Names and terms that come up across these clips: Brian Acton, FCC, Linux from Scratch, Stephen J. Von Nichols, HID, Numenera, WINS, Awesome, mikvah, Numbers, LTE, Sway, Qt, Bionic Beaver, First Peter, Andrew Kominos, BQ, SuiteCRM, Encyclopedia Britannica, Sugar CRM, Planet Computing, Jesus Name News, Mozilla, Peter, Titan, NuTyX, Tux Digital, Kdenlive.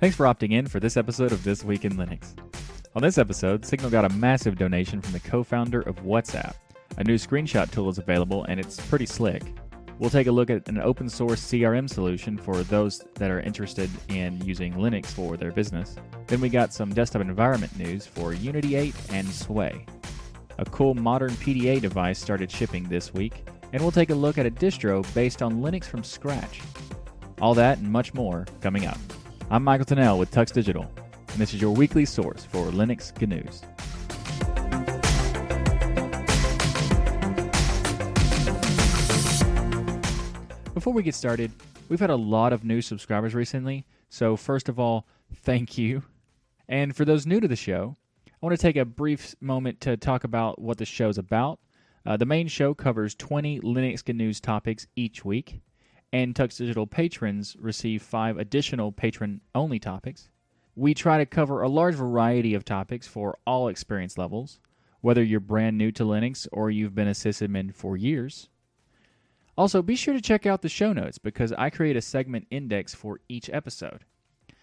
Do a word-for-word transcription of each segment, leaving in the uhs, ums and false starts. Thanks for opting in for this episode of This Week in Linux. On this episode, Signal got a massive donation from the co-founder of WhatsApp. A new screenshot tool is available, and it's pretty slick. We'll take a look at an open source C R M solution for those that are interested in using Linux for their business. Then we got some desktop environment news for Unity eight and Sway. A cool modern P D A device started shipping this week, and we'll take a look at a distro based on Linux from scratch. All that and much more coming up. I'm Michael Tennell with Tux Digital, and this is your weekly source for Linux news. Before we get started, we've had a lot of new subscribers recently, so first of all, thank you. And for those new to the show, I want to take a brief moment to talk about what the show's about. Uh, the main show covers twenty Linux news topics each week, and Tux Digital patrons receive five additional patron-only topics. We try to cover a large variety of topics for all experience levels, whether you're brand new to Linux or you've been a sysadmin for years. Also, be sure to check out the show notes because I create a segment index for each episode.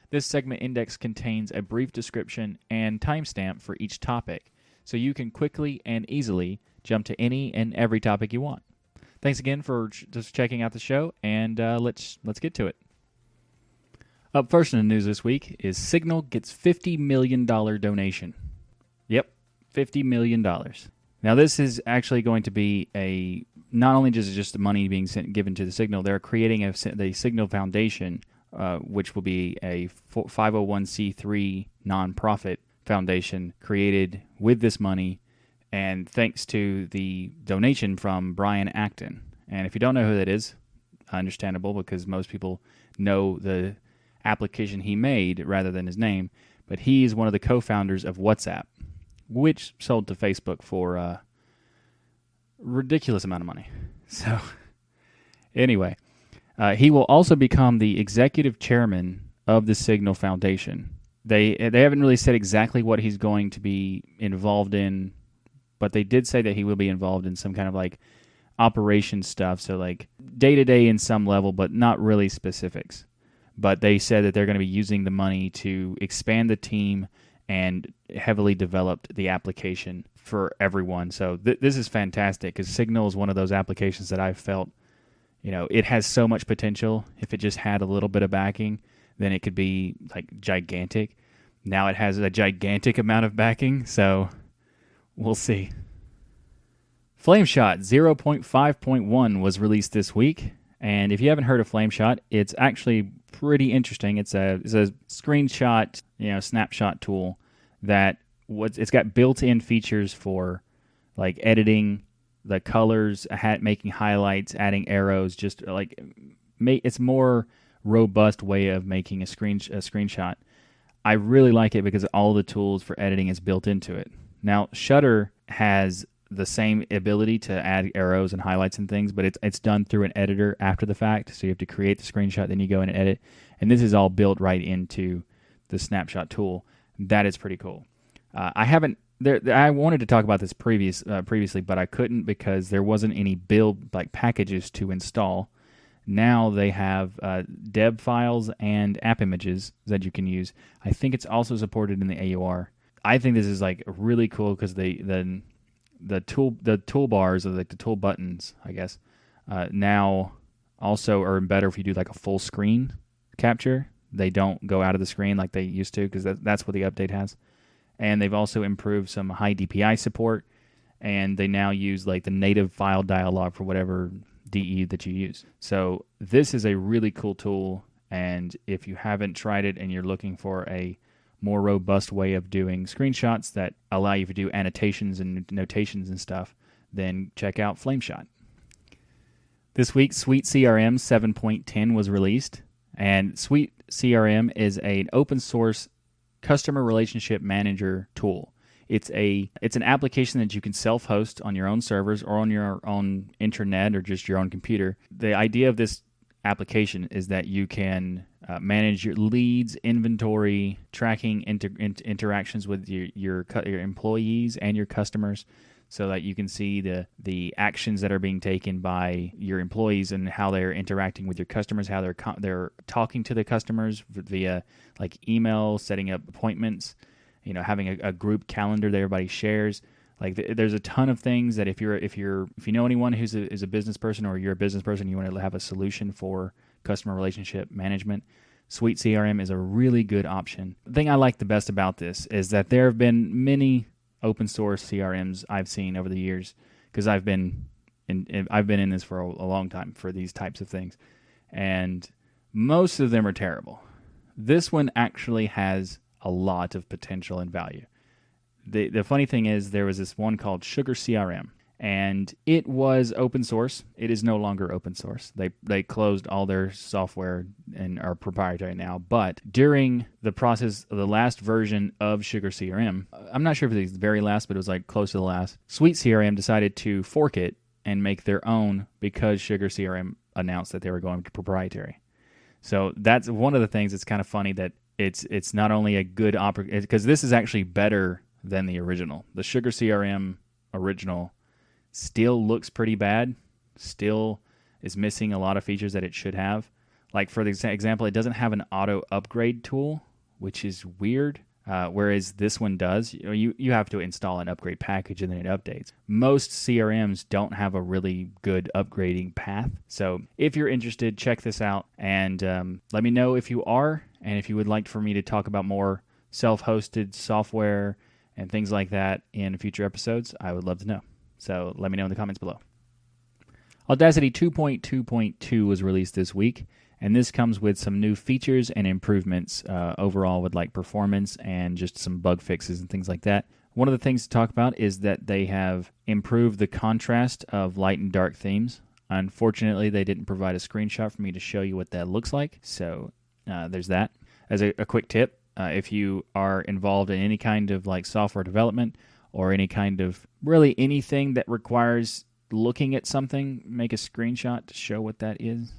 This segment index contains a brief description and timestamp for each topic, so you can quickly and easily jump to any and every topic you want. Thanks again for ch- just checking out the show, and uh, let's let's get to it. Up first in the news this week is Signal gets fifty million dollars donation. Yep, fifty million dollars. Now this is actually going to be a, not only just just the money being sent, given to the Signal, they're creating a the Signal Foundation, Uh, which will be a five oh one c three nonprofit foundation created with this money, and thanks to the donation from Brian Acton. And if you don't know who that is, understandable, because most people know the application he made rather than his name, but he is one of the co-founders of WhatsApp, which sold to Facebook for a ridiculous amount of money. So, anyway... Uh, he will also become the executive chairman of the Signal Foundation. They they haven't really said exactly what he's going to be involved in, but they did say that he will be involved in some kind of like operation stuff, so like day-to-day in some level, but not really specifics. But they said that they're going to be using the money to expand the team and heavily developed the application for everyone. So th- this is fantastic because Signal is one of those applications that I've felt, you know, it has so much potential. If it just had a little bit of backing, then it could be like gigantic. Now it has a gigantic amount of backing, so we'll see. Flameshot zero point five point one was released this week, and if you haven't heard of Flameshot, it's actually pretty interesting. It's a it's a screenshot, you know, snapshot tool that was, it's got built-in features for like editing the colors, making highlights, adding arrows, just like it's more robust way of making a screen a screenshot. I really like it because all the tools for editing is built into it. Now, Shutter has the same ability to add arrows and highlights and things, but it's it's done through an editor after the fact. So you have to create the screenshot, then you go in and edit. And this is all built right into the snapshot tool. That is pretty cool. Uh, I haven't There, I wanted to talk about this previous uh, previously, but I couldn't because there wasn't any build like packages to install. Now they have uh, deb files and app images that you can use. I think it's also supported in the A U R. I think this is like really cool because the the the tool the toolbars or like the tool buttons, I guess, uh, now also are better if you do like a full screen capture. They don't go out of the screen like they used to because that, that's what the update has. And they've also improved some high D P I support, and they now use like the native file dialog for whatever D E that you use. So this is a really cool tool, and if you haven't tried it and you're looking for a more robust way of doing screenshots that allow you to do annotations and notations and stuff, then check out Flameshot. This week, SuiteCRM seven point ten was released, and SuiteCRM is an open source customer relationship manager tool. It's a it's an application that you can self-host on your own servers or on your own intranet or just your own computer. The idea of this application is that you can uh, manage your leads, inventory, tracking, inter- in- interactions with your, your your employees and your customers. so that you can see the the actions that are being taken by your employees and how they're interacting with your customers, how they're co- they're talking to the customers via like email, setting up appointments, you know, having a, a group calendar that everybody shares. Like th- there's a ton of things that if you're if you're if you know anyone who's a, is a business person, or you're a business person, you want to have a solution for customer relationship management, Suite C R M is a really good option. The thing I like the best about this is that there have been many open source C R Ms I've seen over the years, because I've been in I've been in this for a, a long time for these types of things, and most of them are terrible. This one actually has a lot of potential and value. The the funny thing is, there was this one called Sugar C R M, and it was open source. It is no longer open source. They they closed all their software and are proprietary now. But during the process of the last version of Sugar C R M, I'm not sure if it was the very last, but it was like close to the last, Suite C R M decided to fork it and make their own, because Sugar C R M announced that they were going to proprietary. So that's one of the things that's kind of funny, that it's it's not only a good opportunity, because this is actually better than the original. The Sugar C R M original still looks pretty bad, still is missing a lot of features that it should have. Like, for example, it doesn't have an auto upgrade tool, which is weird, uh, whereas this one does. You know, you, you have to install an upgrade package and then it updates. Most C R Ms don't have a really good upgrading path. So if you're interested, check this out, and um, let me know if you are, and if you would like for me to talk about more self-hosted software and things like that in future episodes. I would love to know. So let me know in the comments below. Audacity two point two point two was released this week, and this comes with some new features and improvements uh, overall with like performance and just some bug fixes and things like that. One of the things to talk about is that they have improved the contrast of light and dark themes. Unfortunately, they didn't provide a screenshot for me to show you what that looks like, so uh, there's that. As a, a quick tip, uh, if you are involved in any kind of like software development, or any kind of, really anything that requires looking at something, make a screenshot to show what that is.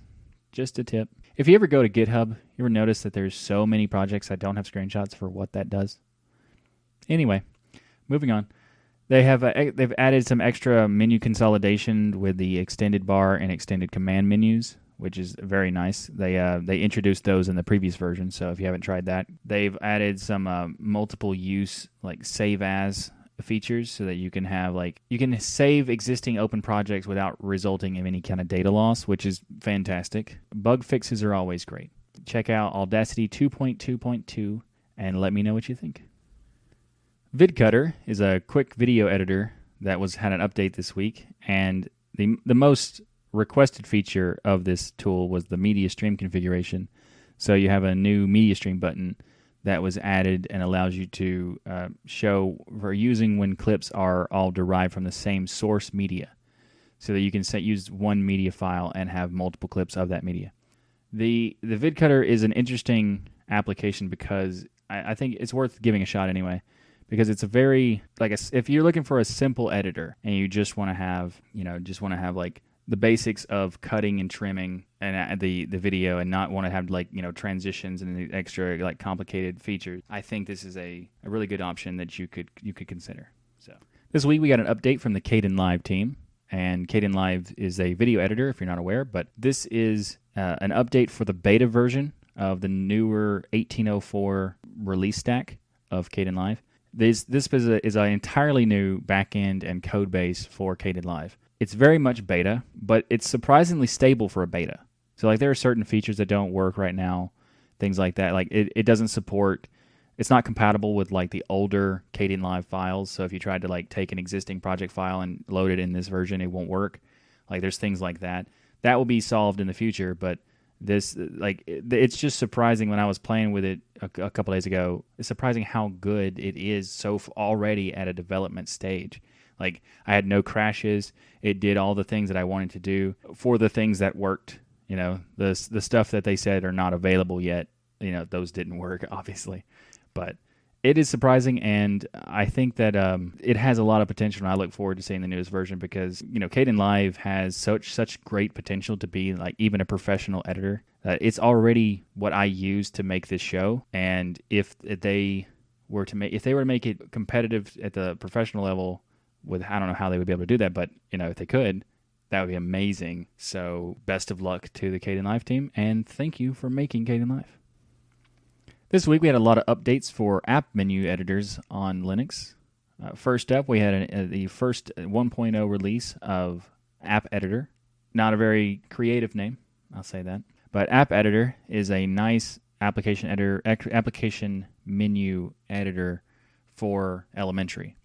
Just a tip. If you ever go to GitHub, you ever notice that there's so many projects that don't have screenshots for what that does? Anyway, moving on. They have a, they've added some extra menu consolidation with the extended bar and extended command menus, which is very nice. They uh, they introduced those in the previous version, so if you haven't tried that. They've added some uh, multiple use, like save as features, so that you can have like you can save existing open projects without resulting in any kind of data loss, which is fantastic. Bug fixes are always great. Check out Audacity two point two point two and let me know what you think. VidCutter is a quick video editor that was had an update this week, and the the most requested feature of this tool was the media stream configuration. So you have a new media stream button that was added and allows you to uh, show for using when clips are all derived from the same source media, so that you can set, use one media file and have multiple clips of that media. The the VidCutter is an interesting application, because I, I think it's worth giving a shot anyway, because it's a very, like a, if you're looking for a simple editor and you just want to have, you know, just want to have like the basics of cutting and trimming and the the video, and not want to have like, you know, transitions and the extra like complicated features, I think this is a, a really good option that you could you could consider. So this week we got an update from the Kdenlive team, and Kdenlive is a video editor if you're not aware, but this is uh, an update for the beta version of the newer eighteen oh four release stack of Kdenlive. This this is a, is an entirely new backend and code base for Kdenlive. It's very much beta, but it's surprisingly stable for a beta. So like there are certain features that don't work right now, things like that. Like it, it doesn't support, it's not compatible with like the older Kdenlive files. So if you tried to like take an existing project file and load it in this version, it won't work. Like there's things like that. That will be solved in the future, but this, like, it's just surprising when I was playing with it a, a couple days ago. It's surprising how good it is so f- already at a development stage. Like, I had no crashes. It did all the things that I wanted to do for the things that worked. You know, the the stuff that they said are not available yet, you know, those didn't work, obviously. But it is surprising, and I think that um, it has a lot of potential, and I look forward to seeing the newest version, because, you know, Kdenlive has such such great potential to be, like, even a professional editor. Uh, it's already what I use to make this show, and if they were to make, if they were to make it competitive at the professional level with, I don't know how they would be able to do that, but you know, if they could, that would be amazing. So best of luck to the Kdenlive team, and thank you for making Kdenlive. This week we had a lot of updates for app menu editors on Linux. Uh, first up, we had an, uh, the first one point oh release of App Editor. Not a very creative name, I'll say that. But App Editor is a nice application editor, application menu editor for elementary.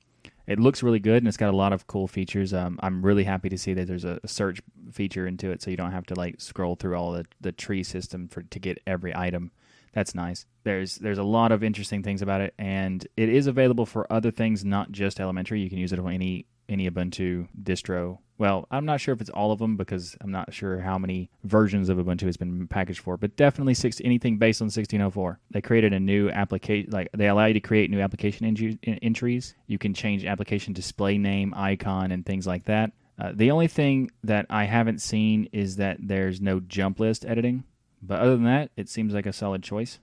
It looks really good, and it's got a lot of cool features. Um, I'm really happy to see that there's a search feature into it, so you don't have to like scroll through all the, the tree system for to get every item. That's nice. There's there's a lot of interesting things about it, and it is available for other things, not just elementary. You can use it on any any Ubuntu distro. Well, I'm not sure if it's all of them, because I'm not sure how many versions of Ubuntu has been packaged for, but definitely six, anything based on sixteen oh four. They created a new application, like they allow you to create new application en- entries. You can change application display name, icon, and things like that. Uh, the only thing that I haven't seen is that there's no jump list editing, but other than that, it seems like a solid choice.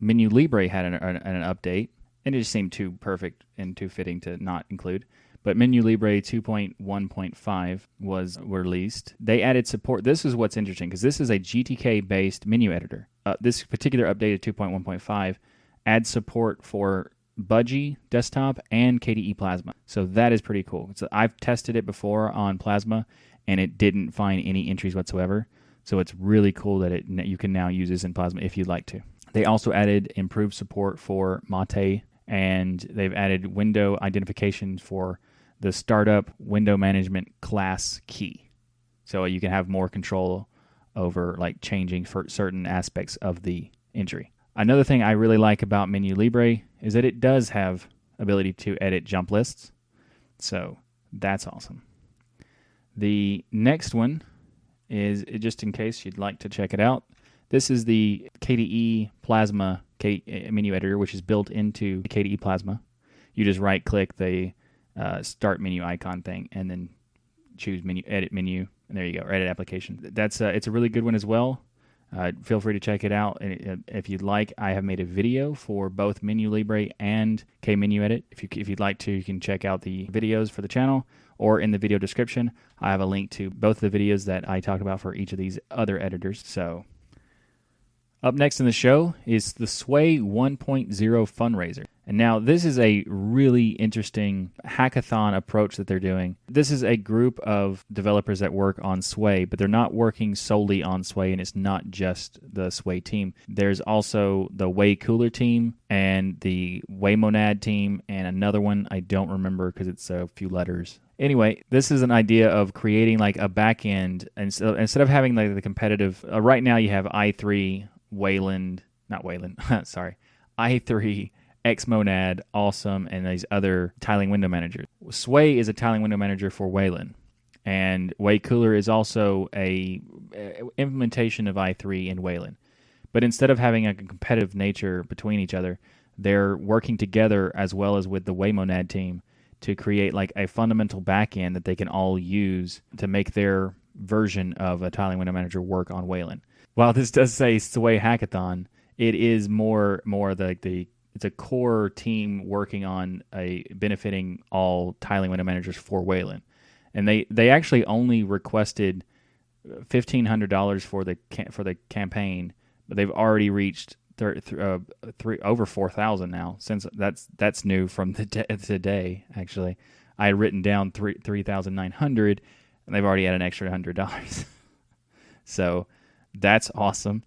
Menu Libre had an, an, an update, and it just seemed too perfect and too fitting to not include. But Menu Libre two point one point five was released. They added support. This is what's interesting, because this is a G T K-based menu editor. Uh, this particular update of two point one point five adds support for Budgie desktop and K D E Plasma. So that is pretty cool. So I've tested it before on Plasma, and it didn't find any entries whatsoever. So it's really cool that it you can now use this in Plasma if you'd like to. They also added improved support for Mate, and they've added window identification for the startup window management class key. So you can have more control over like changing for certain aspects of the entry. Another thing I really like about Menu Libre is that it does have ability to edit jump lists. So that's awesome. The next one is, just in case you'd like to check it out, this is the K D E Plasma K- menu editor, which is built into K D E Plasma. You just right click the Uh, start menu icon thing, and then choose menu, edit menu, and there you go, edit application. That's uh, it's a really good one as well. Uh, feel free to check it out, and if you'd like, I have made a video for both Menu Libre and K-Menu Edit. If you if you'd like to, you can check out the videos for the channel, or in the video description, I have a link to both the videos that I talked about for each of these other editors. So, up next in the show is the Sway one point oh fundraiser. And now this is a really interesting hackathon approach that they're doing. This is a group of developers that work on Sway, but they're not working solely on Sway, and it's not just the Sway team. There's also the WayCooler team and the WayMonad team and another one I don't remember because it's a few letters. Anyway, this is an idea of creating like a back end. And so instead of having like the competitive, uh, right now you have i three, Wayland, not Wayland, sorry, i three, Xmonad, Awesome, and these other tiling window managers. Sway is a tiling window manager for Wayland, and WayCooler is also a implementation of i three in Wayland. But instead of having a competitive nature between each other, they're working together as well as with the WayMonad team to create like a fundamental backend that they can all use to make their version of a tiling window manager work on Wayland. While this does say Sway Hackathon, it is more more the the it's a core team working on a benefiting all tiling window managers for Wayland. And they, they actually only requested fifteen hundred dollars for the for the campaign, but they've already reached thir- th- uh, three, over four thousand now. Since that's that's new from the de- today actually. I had written down three three thousand nine hundred, and they've already had an extra one hundred dollars. So that's awesome.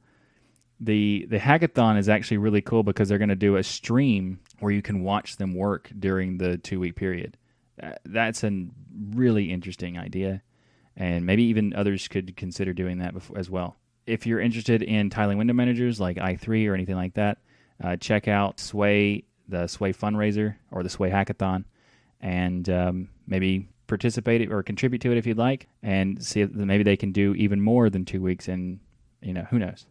The the hackathon is actually really cool because they're going to do a stream where you can watch them work during the two-week period. That's a really interesting idea, and maybe even others could consider doing that before, as well. If you're interested in tiling window managers like i three or anything like that, uh, check out Sway, the Sway fundraiser or the Sway hackathon, and um, maybe participate or contribute to it if you'd like, and see if maybe they can do even more than two weeks, and you know, who knows.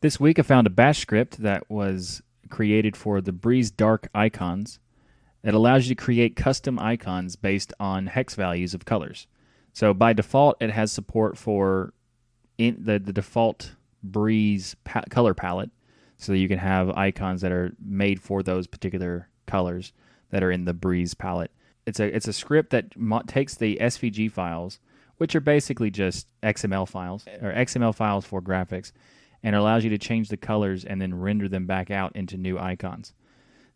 This week I found a bash script that was created for the Breeze Dark icons. It allows you to create custom icons based on hex values of colors. So by default, it has support for in the, the default Breeze pa- color palette, so you can have icons that are made for those particular colors that are in the Breeze palette. it's a it's a script that mo- takes the S V G files, which are basically just X M L files or X M L files for graphics, and allows you to change the colors and then render them back out into new icons.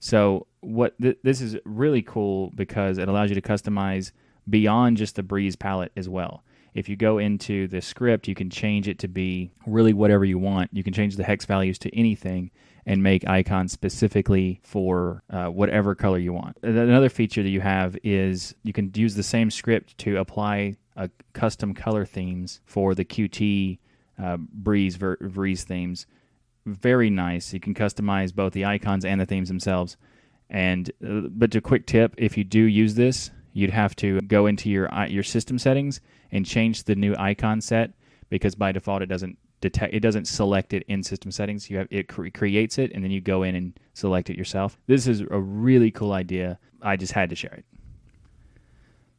So what th- this is really cool because it allows you to customize beyond just the Breeze palette as well. If you go into the script, you can change it to be really whatever you want. You can change the hex values to anything and make icons specifically for uh, whatever color you want. Another feature that you have is you can use the same script to apply uh, custom color themes for the Qt uh, Breeze, ver- Breeze themes. Very nice. You can customize both the icons and the themes themselves. And uh, but a quick tip, if you do use this, you'd have to go into your your system settings and change the new icon set, because by default it doesn't detect it doesn't select it in system settings. You have it cre- creates it, and then you go in and select it yourself. This is a really cool idea. I just had to share it.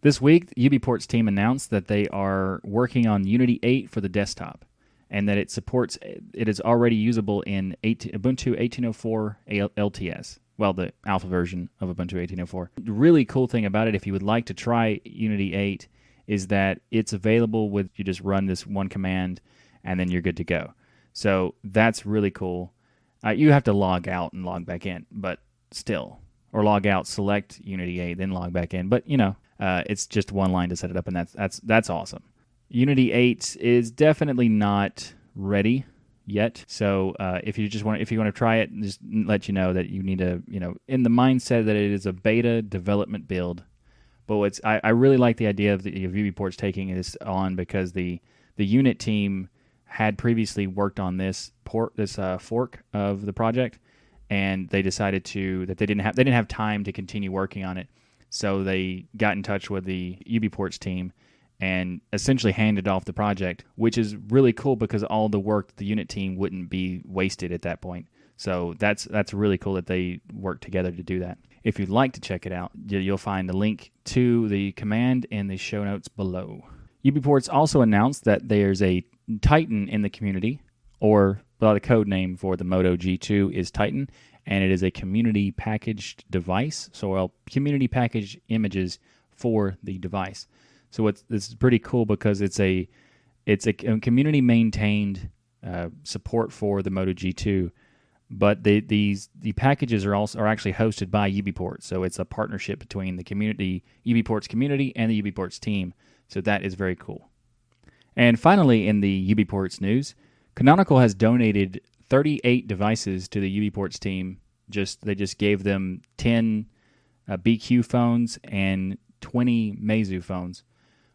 This week, the UBports team announced that they are working on Unity eight for the desktop, and that it supports it is already usable in eighteen, Ubuntu eighteen oh four L T S. Well, the alpha version of Ubuntu eighteen oh four. The really cool thing about it, if you would like to try Unity eight, is that it's available with, you just run this one command, and then you're good to go. So that's really cool. Uh, you have to log out and log back in, but still. Or log out, select Unity eight, then log back in. But, you know, uh, it's just one line to set it up, and that's that's that's awesome. Unity eight is definitely not ready yet, so uh, if you just want, if you want to try it, just let you know that you need to, you know, in the mindset that it is a beta development build. But what's I, I really like the idea of the of UBports taking this on, because the the unit team had previously worked on this port this uh, fork of the project, and they decided to that they didn't have they didn't have time to continue working on it, so they got in touch with the UBports team and essentially handed off the project, which is really cool because all the work the unit team wouldn't be wasted at that point. So that's that's really cool that they work together to do that. If you'd like to check it out, you'll find a link to the command in the show notes below. UBports also announced that there's a Titan in the community, or well, the code name for the Moto G two is Titan, and it is a community packaged device, so well, community packaged images for the device. So it's, this is pretty cool because it's a it's a community maintained uh, support for the Moto G two, but the, these the packages are also are actually hosted by UBports. So it's a partnership between the community UBports community and the UBports team. So that is very cool. And finally, in the UBports news, Canonical has donated thirty-eight devices to the UBports team. Just they just gave them ten uh, B Q phones and twenty Meizu phones,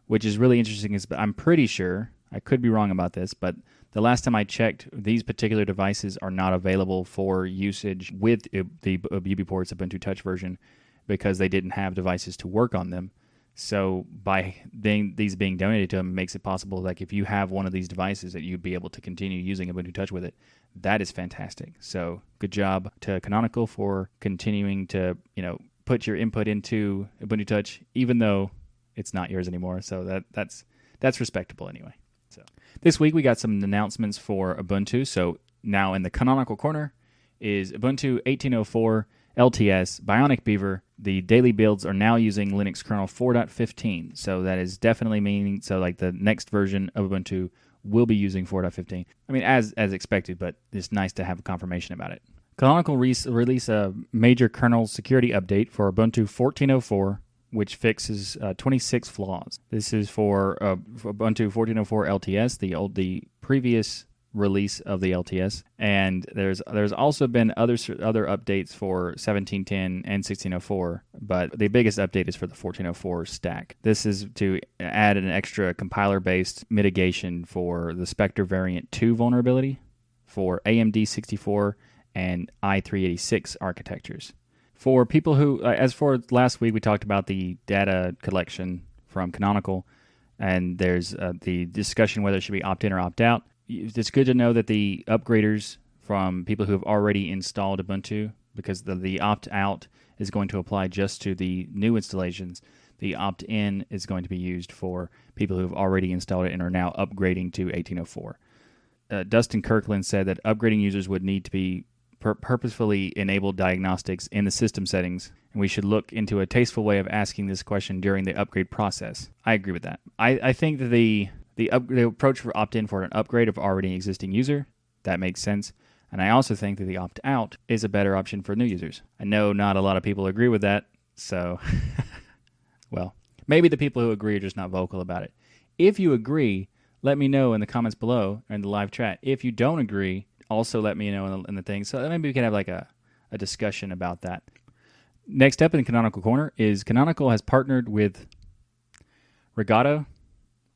which is really interesting. I'm pretty sure, I could be wrong about this, but the last time I checked, these particular devices are not available for usage with the UBports Ubuntu Touch version because they didn't have devices to work on them. So by being, these being donated to them, makes it possible, like if you have one of these devices, that you'd be able to continue using Ubuntu Touch with it. That is fantastic. So good job to Canonical for continuing to, you know, put your input into Ubuntu Touch, even though it's not yours anymore. So that that's that's respectable anyway. So this week we got some announcements for Ubuntu. So now in the Canonical corner is Ubuntu eighteen oh four L T S Bionic Beaver. The daily builds are now using Linux kernel four point fifteen. So that is definitely meaning so like the next version of Ubuntu will be using four point fifteen. I mean as as expected, but it's nice to have a confirmation about it. Canonical re- released a major kernel security update for Ubuntu fourteen oh four, which fixes uh, twenty-six flaws. This is for, uh, for Ubuntu fourteen oh four L T S, the old, the previous release of the L T S, and there's there's also been other other updates for seventeen ten and sixteen oh four, but the biggest update is for the fourteen oh four stack. This is to add an extra compiler-based mitigation for the Spectre variant two vulnerability for A M D sixty-four and i three eighty-six architectures. For people who, uh, as for last week, we talked about the data collection from Canonical, and there's uh, the discussion whether it should be opt-in or opt-out. It's good to know that the upgraders from people who have already installed Ubuntu, because the, the opt-out is going to apply just to the new installations. The opt-in is going to be used for people who have already installed it and are now upgrading to eighteen oh four. Uh, Dustin Kirkland said that upgrading users would need to be pur purposefully enable diagnostics in the system settings, and we should look into a tasteful way of asking this question during the upgrade process. I agree with that. I, I think that the, the, up, the approach for opt-in for an upgrade of already an existing user, that makes sense. And I also think that the opt-out is a better option for new users. I know not a lot of people agree with that, so, well, maybe the people who agree are just not vocal about it. If you agree, let me know in the comments below or in the live chat. If you don't agree, also let me know in the, in the thing. So maybe we can have like a, a discussion about that. Next up in Canonical Corner is Canonical has partnered with Regatta,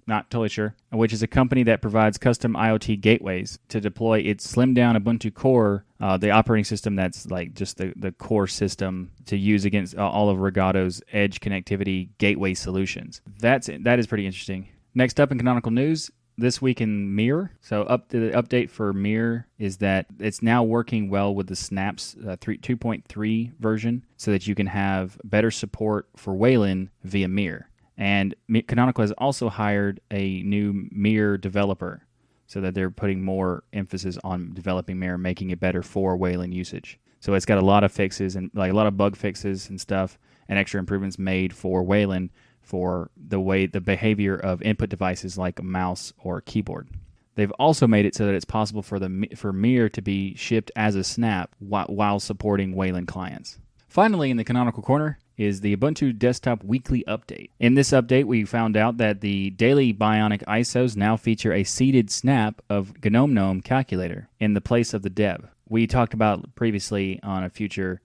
not totally sure, which is a company that provides custom IoT gateways to deploy its slimmed-down Ubuntu core, uh, the operating system that's like just the, the core system to use against uh, all of Regatta's edge connectivity gateway solutions. That's that is pretty interesting. Next up in Canonical News, this week in Mir. So up the update for Mir is that it's now working well with the Snaps uh, two point three version so that you can have better support for Wayland via Mir. And Canonical has also hired a new Mir developer so that they're putting more emphasis on developing Mir, making it better for Wayland usage. So it's got a lot of fixes and like a lot of bug fixes and stuff and extra improvements made for Wayland for the way the behavior of input devices like a mouse or a keyboard. They've also made it so that it's possible for the for Mir to be shipped as a snap while supporting Wayland clients. Finally, in the Canonical Corner is the Ubuntu Desktop Weekly Update. In this update, we found out that the daily Bionic I S Os now feature a seeded snap of GNOME GNOME calculator in the place of the dev. We talked about previously on a future,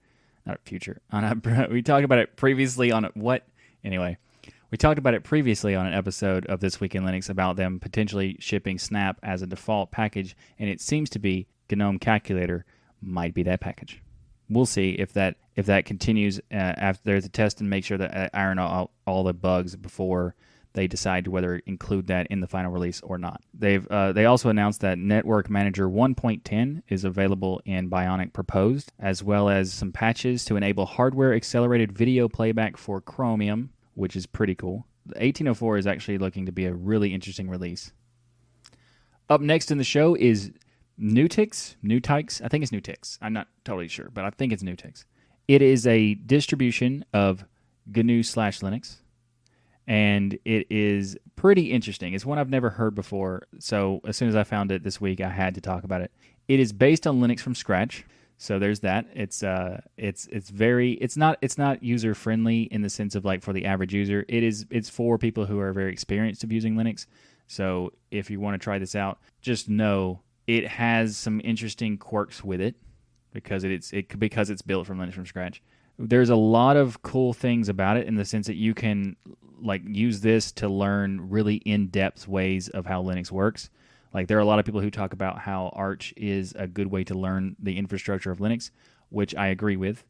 not a future, on a, we talked about it previously on a, what? Anyway, we talked about it previously on an episode of This Week in Linux about them potentially shipping snap as a default package, and it seems to be GNOME calculator might be that package. We'll see if that if that continues uh, after the test and make sure that I iron out all, all the bugs before they decide whether to include that in the final release or not. They've uh, they also announced that Network Manager one point ten is available in Bionic Proposed, as well as some patches to enable hardware accelerated video playback for Chromium, which is pretty cool. The eighteen oh four is actually looking to be a really interesting release. Up next in the show is NuTyX, NuTyX, I think it's NuTyX. I'm not totally sure, but I think it's NuTyX. It is a distribution of G N U slash Linux, and it is pretty interesting. It's one I've never heard before, so as soon as I found it this week, I had to talk about it. It is based on Linux from Scratch, so there's that. It's uh, it's it's very it's not it's not user friendly in the sense of like for the average user. It is it's for people who are very experienced of using Linux. So if you want to try this out, just know. It has some interesting quirks with it because it's it because it's built from Linux from Scratch. There's a lot of cool things about it in the sense that you can like use this to learn really in-depth ways of how Linux works. Like there are a lot of people who talk about how Arch is a good way to learn the infrastructure of Linux, which I agree with.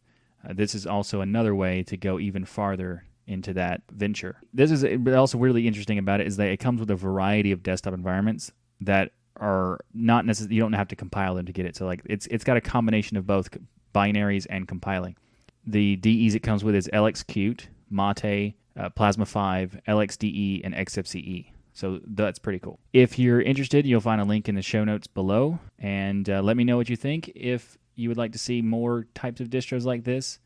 Uh, this is also another way to go even farther into that venture. This is but also really interesting about it is that it comes with a variety of desktop environments that are not necessarily, you don't have to compile them to get it. So like it's it's got a combination of both binaries and compiling. The D Es it comes with is LXQt, Mate, uh, Plasma five, LXDE, and X F C E. So that's pretty cool. If you're interested, you'll find a link in the show notes below. And uh, let me know what you think if you would like to see more types of distros like this.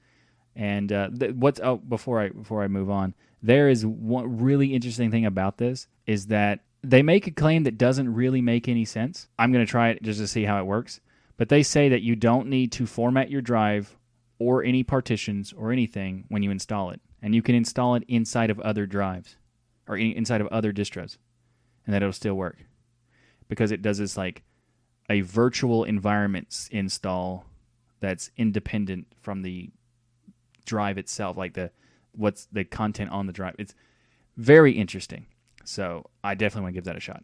And uh, th what's oh, before I before I move on, there is one really interesting thing about this is that they make a claim that doesn't really make any sense. I'm going to try it just to see how it works. But they say that you don't need to format your drive or any partitions or anything when you install it. And you can install it inside of other drives or inside of other distros. And that it'll still work. Because it does this like a virtual environment install that's independent from the drive itself. Like the what's the content on the drive. It's very interesting. So I definitely want to give that a shot.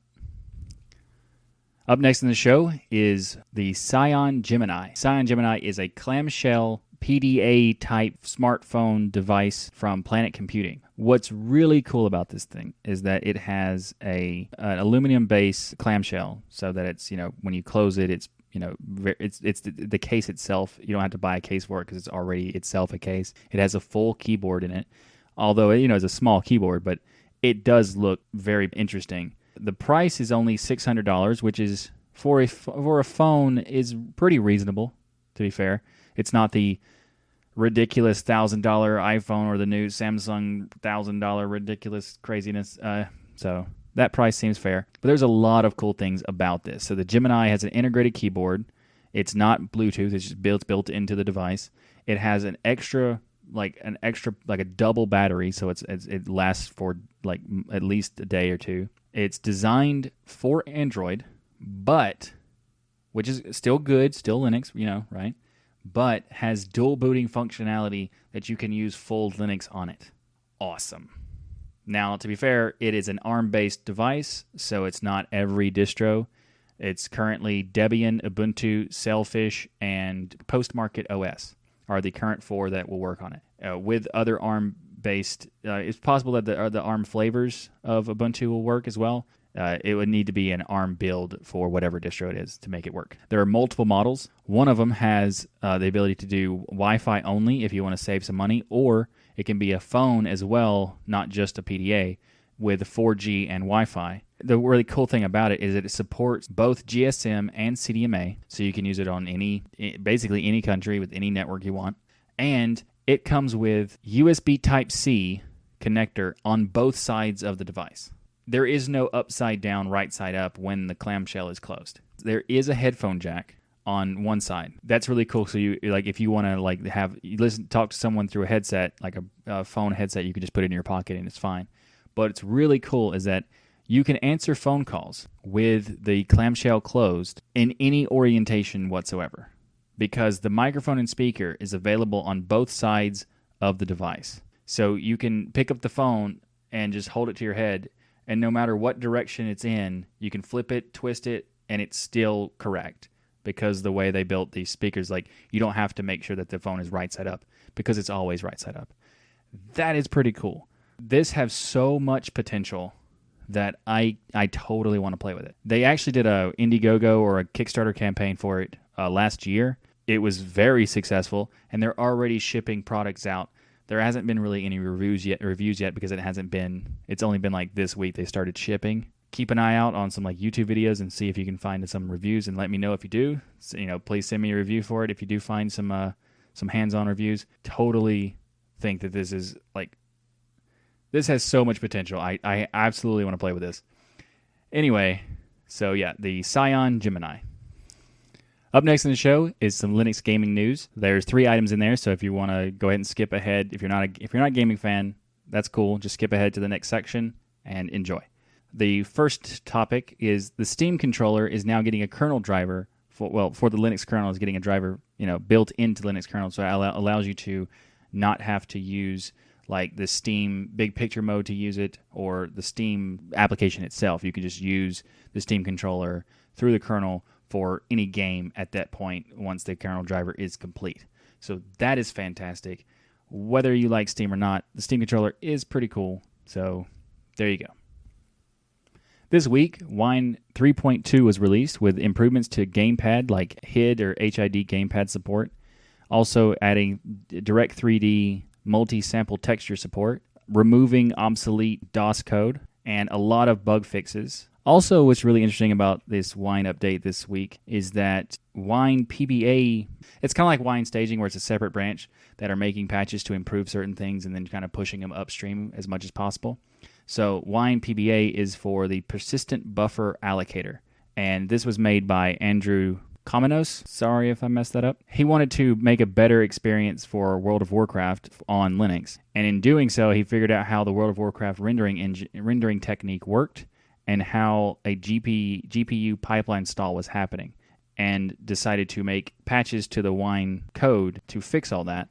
Up next in the show is the Psion Gemini. Psion Gemini is a clamshell P D A-type smartphone device from Planet Computing. What's really cool about this thing is that it has a an aluminum-based clamshell, so that it's you know when you close it, it's you know it's it's the, the case itself. You don't have to buy a case for it because it's already itself a case. It has a full keyboard in it, although you know it's a small keyboard, but it does look very interesting. The price is only six hundred dollars, which is for a for a phone is pretty reasonable. to be fair. It's not the ridiculous one thousand dollar iPhone or the new Samsung one thousand dollar ridiculous craziness. Uh, so that price seems fair. But there's a lot of cool things about this. So the Gemini has an integrated keyboard. It's not Bluetooth. It's just built built into the device. It has an extra... like an extra, like a double battery, so it's, it's it lasts for like m- at least a day or two. It's designed for Android, but which is still good, still Linux, you know, right? But has dual booting functionality that you can use full Linux on it. Awesome. Now, to be fair, it is an ARM-based device, so it's not every distro. It's currently Debian, Ubuntu, Sailfish, and Postmarket O S. Are the current four that will work on it. Uh, with other ARM-based, uh, it's possible that the, uh, the ARM flavors of Ubuntu will work as well. Uh, it would need to be an ARM build for whatever distro it is to make it work. There are multiple models. One of them has uh, the ability to do Wi-Fi only if you want to save some money, or it can be a phone as well, not just a P D A, with four G and Wi-Fi. The really cool thing about it is that it supports both G S M and C D M A, so you can use it on any, basically any country with any network you want. And it comes with U S B Type-C connector on both sides of the device. There is no upside down, right side up when the clamshell is closed. There is a headphone jack on one side. That's really cool. So you like if you want to like have you listen talk to someone through a headset, like a, a phone headset, you can just put it in your pocket and it's fine. But it's really cool is that you can answer phone calls with the clamshell closed in any orientation whatsoever because the microphone and speaker is available on both sides of the device. So you can pick up the phone and just hold it to your head, and no matter what direction it's in, you can flip it, twist it, and it's still correct because the way they built these speakers, like you don't have to make sure that the phone is right side up because it's always right side up. That is pretty cool. This has so much potential that I I totally want to play with it. They actually did a Indiegogo or a Kickstarter campaign for it uh, last year. It was very successful, and they're already shipping products out. There hasn't been really any reviews yet, reviews yet because it hasn't been. It's only been like this week they started shipping. Keep an eye out on some like YouTube videos and see if you can find some reviews, and let me know if you do. So, you know, please send me a review for it if you do find some uh, some hands-on reviews. Totally think that this is like. This has so much potential. I, I absolutely want to play with this. Anyway, so yeah, the Psion Gemini. Up next in the show is some Linux gaming news. There's three items in there, so if you want to go ahead and skip ahead, if you're not a, if you're not a gaming fan, that's cool. Just skip ahead to the next section and enjoy. The first topic is the Steam controller is now getting a kernel driver. For, well, for the Linux kernel is getting a driver, you know, built into Linux kernel, so it allows you to not have to use like the Steam big picture mode to use it, or the Steam application itself. You can just use the Steam controller through the kernel for any game at that point once the kernel driver is complete. So that is fantastic. Whether you like Steam or not, the Steam controller is pretty cool. So there you go. This week, Wine three point two was released with improvements to gamepad like H I D or H I D gamepad support. Also adding Direct three D multi-sample texture support, removing obsolete DOS code, and a lot of bug fixes. Also, what's really interesting about this Wine update this week is that Wine P B A, it's kind of like Wine staging where it's a separate branch that are making patches to improve certain things and then kind of pushing them upstream as much as possible. So Wine P B A is for the persistent buffer allocator. And this was made by Andrew Kominos, sorry if I messed that up. He wanted to make a better experience for World of Warcraft on Linux. And in doing so, he figured out how the World of Warcraft rendering engine, rendering technique worked and how a G P, G P U pipeline stall was happening, and decided to make patches to the Wine code to fix all that.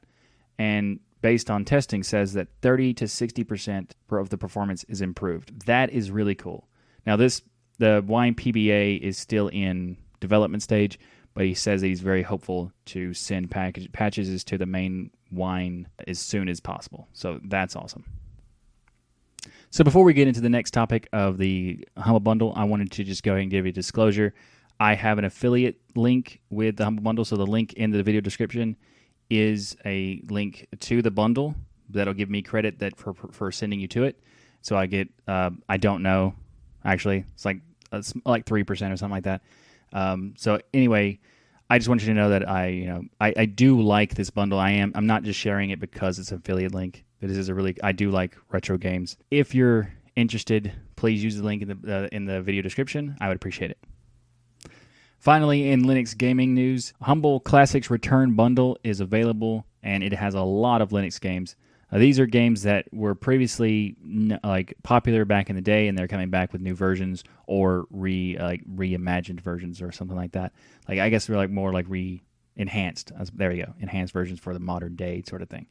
And based on testing, says that thirty to sixty percent of the performance is improved. That is really cool. Now, this the Wine P B A is still in development stage, but he says that he's very hopeful to send package, patches to the main Wine as soon as possible. So that's awesome. So before we get into the next topic of the Humble Bundle, I wanted to just go ahead and give you a disclosure. I have an affiliate link with the Humble Bundle, so the link in the video description is a link to the bundle that'll give me credit that for for sending you to it. So I get, uh, I don't know, actually, it's like it's like three percent or something like that. Um, so anyway, I just want you to know that I, you know, I, I do like this bundle. I am I'm not just sharing it because it's an affiliate link. It is a really I do like retro games. If you're interested, please use the link in the uh, in the video description. I would appreciate it. Finally, in Linux gaming news, Humble Classics Return Bundle is available, and it has a lot of Linux games. Uh, these are games that were previously n- like popular back in the day, and they're coming back with new versions or re uh, like reimagined versions or something like that. Like I guess they're like more like re enhanced. There you go, enhanced versions for the modern day sort of thing.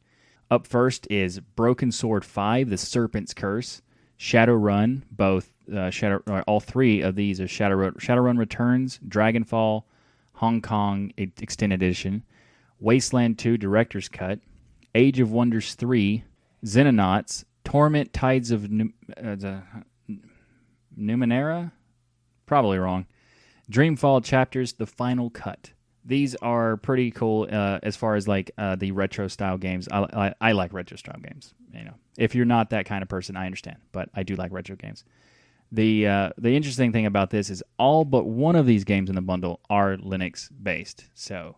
Up first is Broken Sword five: The Serpent's Curse, Shadowrun. Both uh, Shadow, or all three of these are Shadowrun. Shadowrun Returns, Dragonfall, Hong Kong Extended Edition, Wasteland two Director's Cut, Age of Wonders three, Xenonauts, Torment, Tides of Num- uh, the Numenera, probably wrong, Dreamfall Chapters, The Final Cut. These are pretty cool uh, as far as like uh, the retro style games. I, I, I like retro style games. You know, if you're not that kind of person, I understand, but I do like retro games. The uh, the interesting thing about this is all but one of these games in the bundle are Linux based. So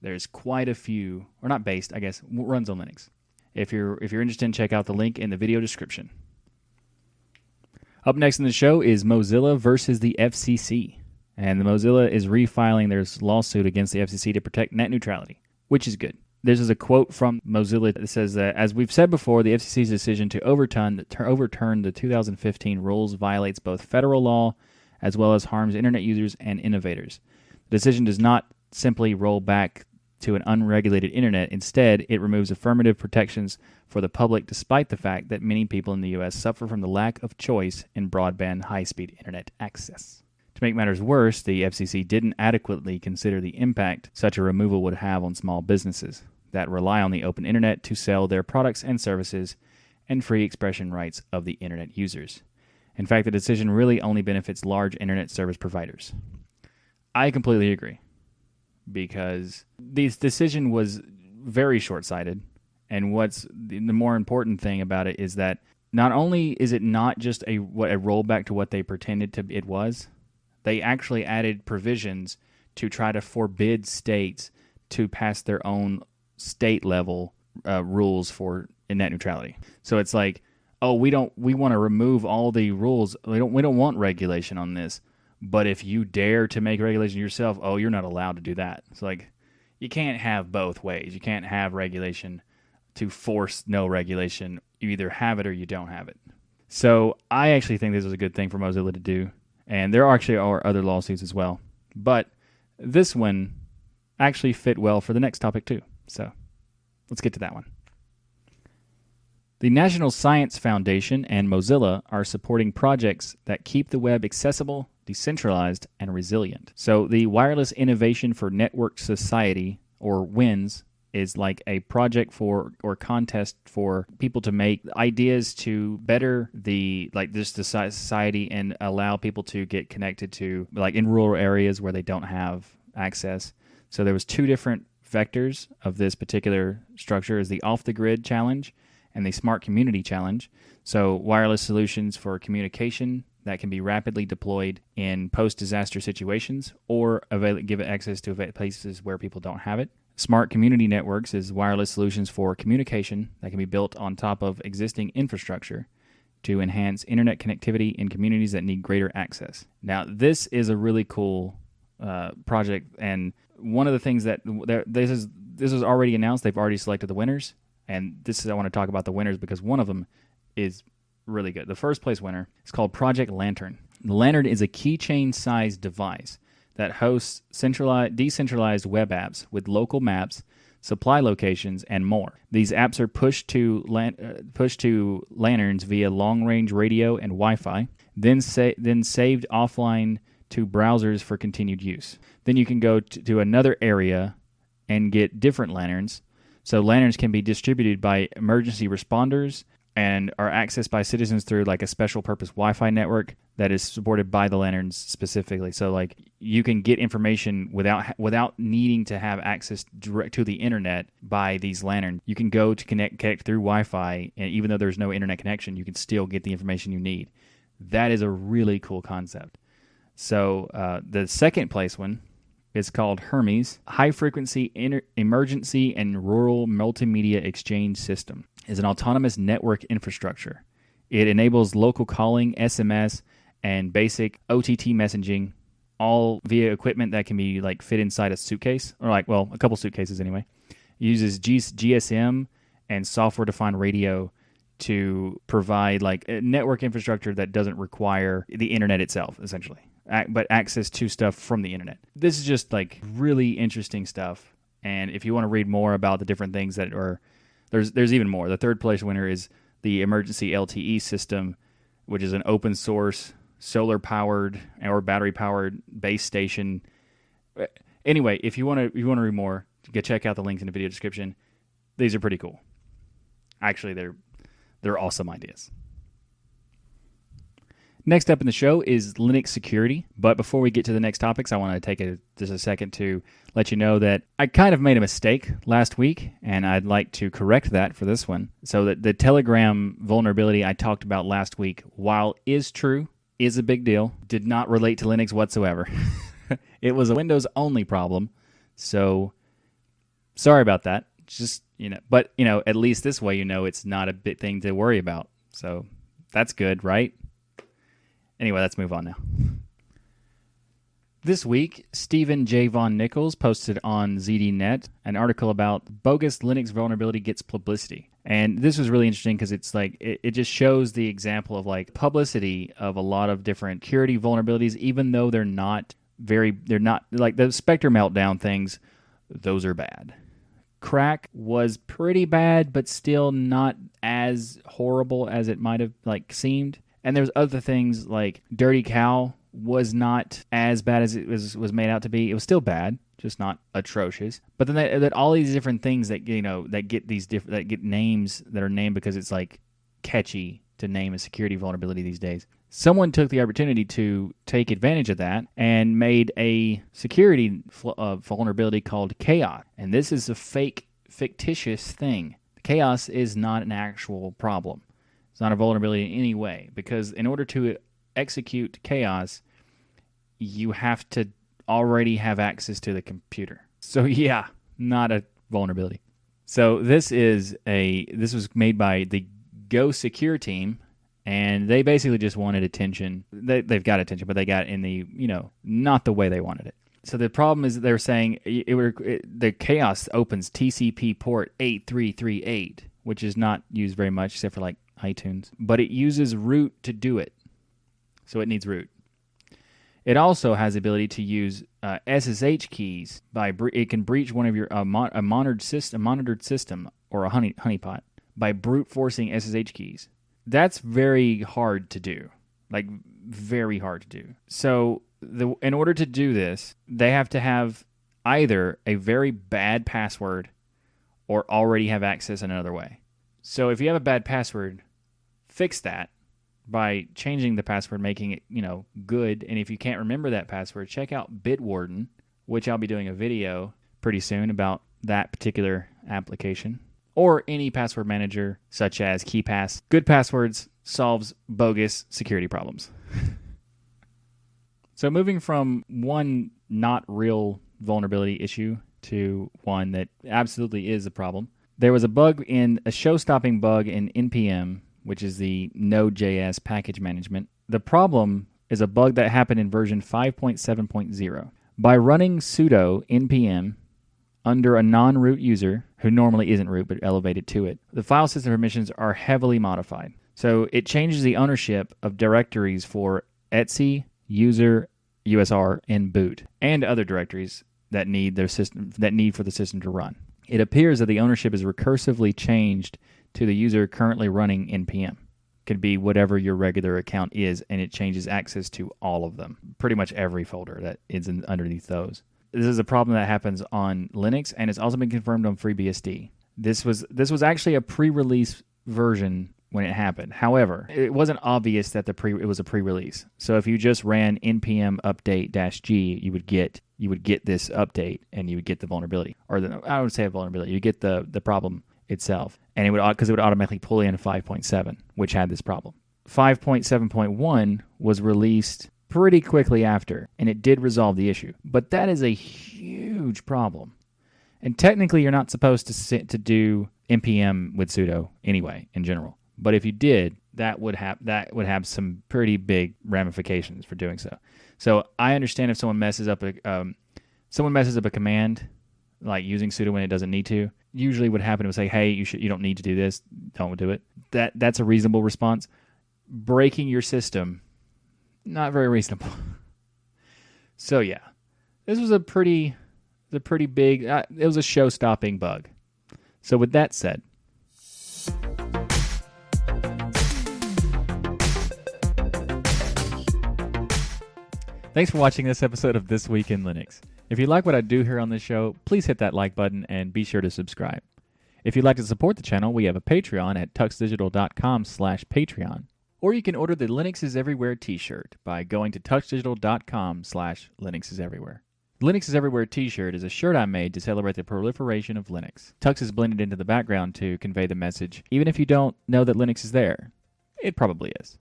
there's quite a few, or not based, I guess, runs on Linux. If you're if you're interested, check out the link in the video description. Up next in the show is Mozilla versus the F C C. And the Mozilla is refiling their lawsuit against the F C C to protect net neutrality, which is good. This is a quote from Mozilla that says that, as we've said before, the F C C's decision to overturn, to overturn the two thousand fifteen rules violates both federal law as well as harms internet users and innovators. The decision does not simply roll back to an unregulated internet. Instead, it removes affirmative protections for the public despite the fact that many people in the U S suffer from the lack of choice in broadband high-speed internet access. To make matters worse, the F C C didn't adequately consider the impact such a removal would have on small businesses that rely on the open internet to sell their products and services and free expression rights of the internet users. In fact, the decision really only benefits large internet service providers. I completely agree, because this decision was very short-sighted, and what's the more important thing about it is that not only is it not just a, what, a rollback to what they pretended to it was, they actually added provisions to try to forbid states to pass their own state-level uh, rules for net neutrality. So it's like, oh, we don't, we want to remove all the rules. We don't, we don't want regulation on this. But if you dare to make regulation yourself, oh, you're not allowed to do that. It's like, you can't have both ways. You can't have regulation to force no regulation. You either have it or you don't have it. So I actually think this is a good thing for Mozilla to do. And there actually are other lawsuits as well. But this one actually fit well for the next topic too. So let's get to that one. The National Science Foundation and Mozilla are supporting projects that keep the web accessible, decentralized, and resilient. So the Wireless Innovation for Networked Society, or WINS, is like a project for or contest for people to make ideas to better the like this society and allow people to get connected to like in rural areas where they don't have access. So there was two different vectors of this particular structure: is the Off the Grid Challenge and the Smart Community Challenge. So wireless solutions for communication that can be rapidly deployed in post-disaster situations or avail- give access to places where people don't have it. Smart Community Networks is wireless solutions for communication that can be built on top of existing infrastructure to enhance internet connectivity in communities that need greater access. Now, this is a really cool uh, project, and one of the things that this is this is already announced. They've already selected the winners, and this is I want to talk about the winners because one of them is really good. The first place winner is called Project Lantern. The Lantern is a keychain-sized device that hosts centralized, decentralized web apps with local maps, supply locations, and more. These apps are pushed to lan- uh, pushed to lanterns via long-range radio and Wi-Fi, then sa- then saved offline to browsers for continued use. Then you can go to, to another area and get different lanterns. So lanterns can be distributed by emergency responders and are accessed by citizens through like a special purpose Wi-Fi network that is supported by the lanterns specifically. So like you can get information without without needing to have access direct to the internet by these lanterns. You can go to connect, connect through Wi-Fi, and even though there's no internet connection, you can still get the information you need. That is a really cool concept. So uh, the second place one It's called Hermes, High Frequency Inter- Emergency and Rural Multimedia Exchange System. It's an autonomous network infrastructure. It enables local calling, S M S, and basic O T T messaging, all via equipment that can be like fit inside a suitcase, or like, well, a couple suitcases anyway. It uses G S M and software-defined radio to provide like a network infrastructure that doesn't require the internet itself, essentially, but access to stuff from the internet. This is just like really interesting stuff. And if you want to read more about the different things that are, there's there's even more. The third place winner is the Emergency L T E system, which is an open source, solar-powered or battery-powered base station. Anyway, if you want to, if you want to read more, go check out the links in the video description. These are pretty cool. Actually, they're they're awesome ideas. Next up in the show is Linux security. But before we get to the next topics, I want to take a, just a second to let you know that I kind of made a mistake last week, and I'd like to correct that for this one. So that the Telegram vulnerability I talked about last week, while is true, is a big deal, did not relate to Linux whatsoever. It was a Windows-only problem. So sorry about that. Just, you know, but, you know, at least this way, you know, it's not a big thing to worry about. So that's good, right? Anyway, let's move on now. This week, Stephen J. Von Nichols posted on ZDNet an article about bogus Linux vulnerability gets publicity. And this was really interesting because it's like it, it just shows the example of like publicity of a lot of different security vulnerabilities, even though they're not very, they're not like the Spectre meltdown things, those are bad. Crack was pretty bad, but still not as horrible as it might have like seemed. And there's other things like Dirty Cow was not as bad as it was, was made out to be. It was still bad, just not atrocious. But then that, that all these different things that, you know, that get these diff- that get names that are named because it's like catchy to name a security vulnerability these days. Someone took the opportunity to take advantage of that and made a security fl- uh, vulnerability called Chaos. And this is a fake, fictitious thing. Chaos is not an actual problem. It's not a vulnerability in any way, because in order to execute chaos, you have to already have access to the computer. So yeah, not a vulnerability. So this is a this was made by the Go Secure team, and they basically just wanted attention. They, they've got attention, but they got in the, you know, not the way they wanted it. So the problem is they're saying it, it, it, the chaos opens T C P port eight three three eight, which is not used very much except for like iTunes, but it uses root to do it, so it needs root. It also has the ability to use uh, S S H keys. By bre- it can breach one of your uh, mon- a monitored system, monitored system, or a honey honeypot by brute forcing S S H keys. That's very hard to do, like very hard to do. So the in order to do this, they have to have either a very bad password or already have access in another way. So if you have a bad password, fix that by changing the password, making it, you know, good. And if you can't remember that password, check out Bitwarden, which I'll be doing a video pretty soon about that particular application, or any password manager such as KeePass. Good passwords solves bogus security problems. So moving from one not real vulnerability issue to one that absolutely is a problem. There was a bug in a show-stopping bug in N P M, which is the Node.js package management. The problem is a bug that happened in version five point seven point zero. By running sudo npm under a non-root user, who normally isn't root but elevated to it, the file system permissions are heavily modified. So it changes the ownership of directories for etc, user, usr, and boot, and other directories that need their system that need for the system to run. It appears that the ownership is recursively changed to the user currently running N P M. Could be whatever your regular account is, and it changes access to all of them. Pretty much every folder that is in, underneath those. This is a problem that happens on Linux, and it's also been confirmed on FreeBSD. This was this was actually a pre-release version when it happened. However, it wasn't obvious that the pre it was a pre-release. So if you just ran npm update-g, you would get you would get this update, and you would get the vulnerability, or the, I would say a vulnerability. You get the the problem itself, and it would because it would automatically pull in five point seven, which had this problem. five point seven point one was released pretty quickly after, and it did resolve the issue. But that is a huge problem. And technically, you're not supposed to sit to do N P M with sudo anyway, in general. But if you did, that would have that would have some pretty big ramifications for doing so. So I understand if someone messes up a um, someone messes up a command, like using sudo when it doesn't need to. Usually, what happened was say, "Hey, you should you don't need to do this. Don't do it." That that's a reasonable response. Breaking your system, not very reasonable. So yeah, this was a pretty, a pretty big. Uh, it was a show-stopping bug. So with that said. Thanks for watching this episode of This Week in Linux. If you like what I do here on this show, please hit that like button and be sure to subscribe. If you'd like to support the channel, we have a Patreon at tuxdigital.com slash Patreon. Or you can order the Linux is Everywhere t-shirt by going to tuxdigital.com slash Linux is Everywhere. The Linux is Everywhere t-shirt is a shirt I made to celebrate the proliferation of Linux. Tux is blended into the background to convey the message, even if you don't know that Linux is there. It probably is.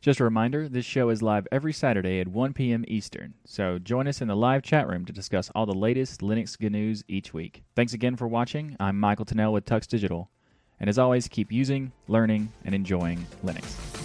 Just a reminder, this show is live every Saturday at one p.m. Eastern, so join us in the live chat room to discuss all the latest Linux news each week. Thanks again for watching. I'm Michael Tunnell with Tux Digital, and as always, keep using, learning, and enjoying Linux.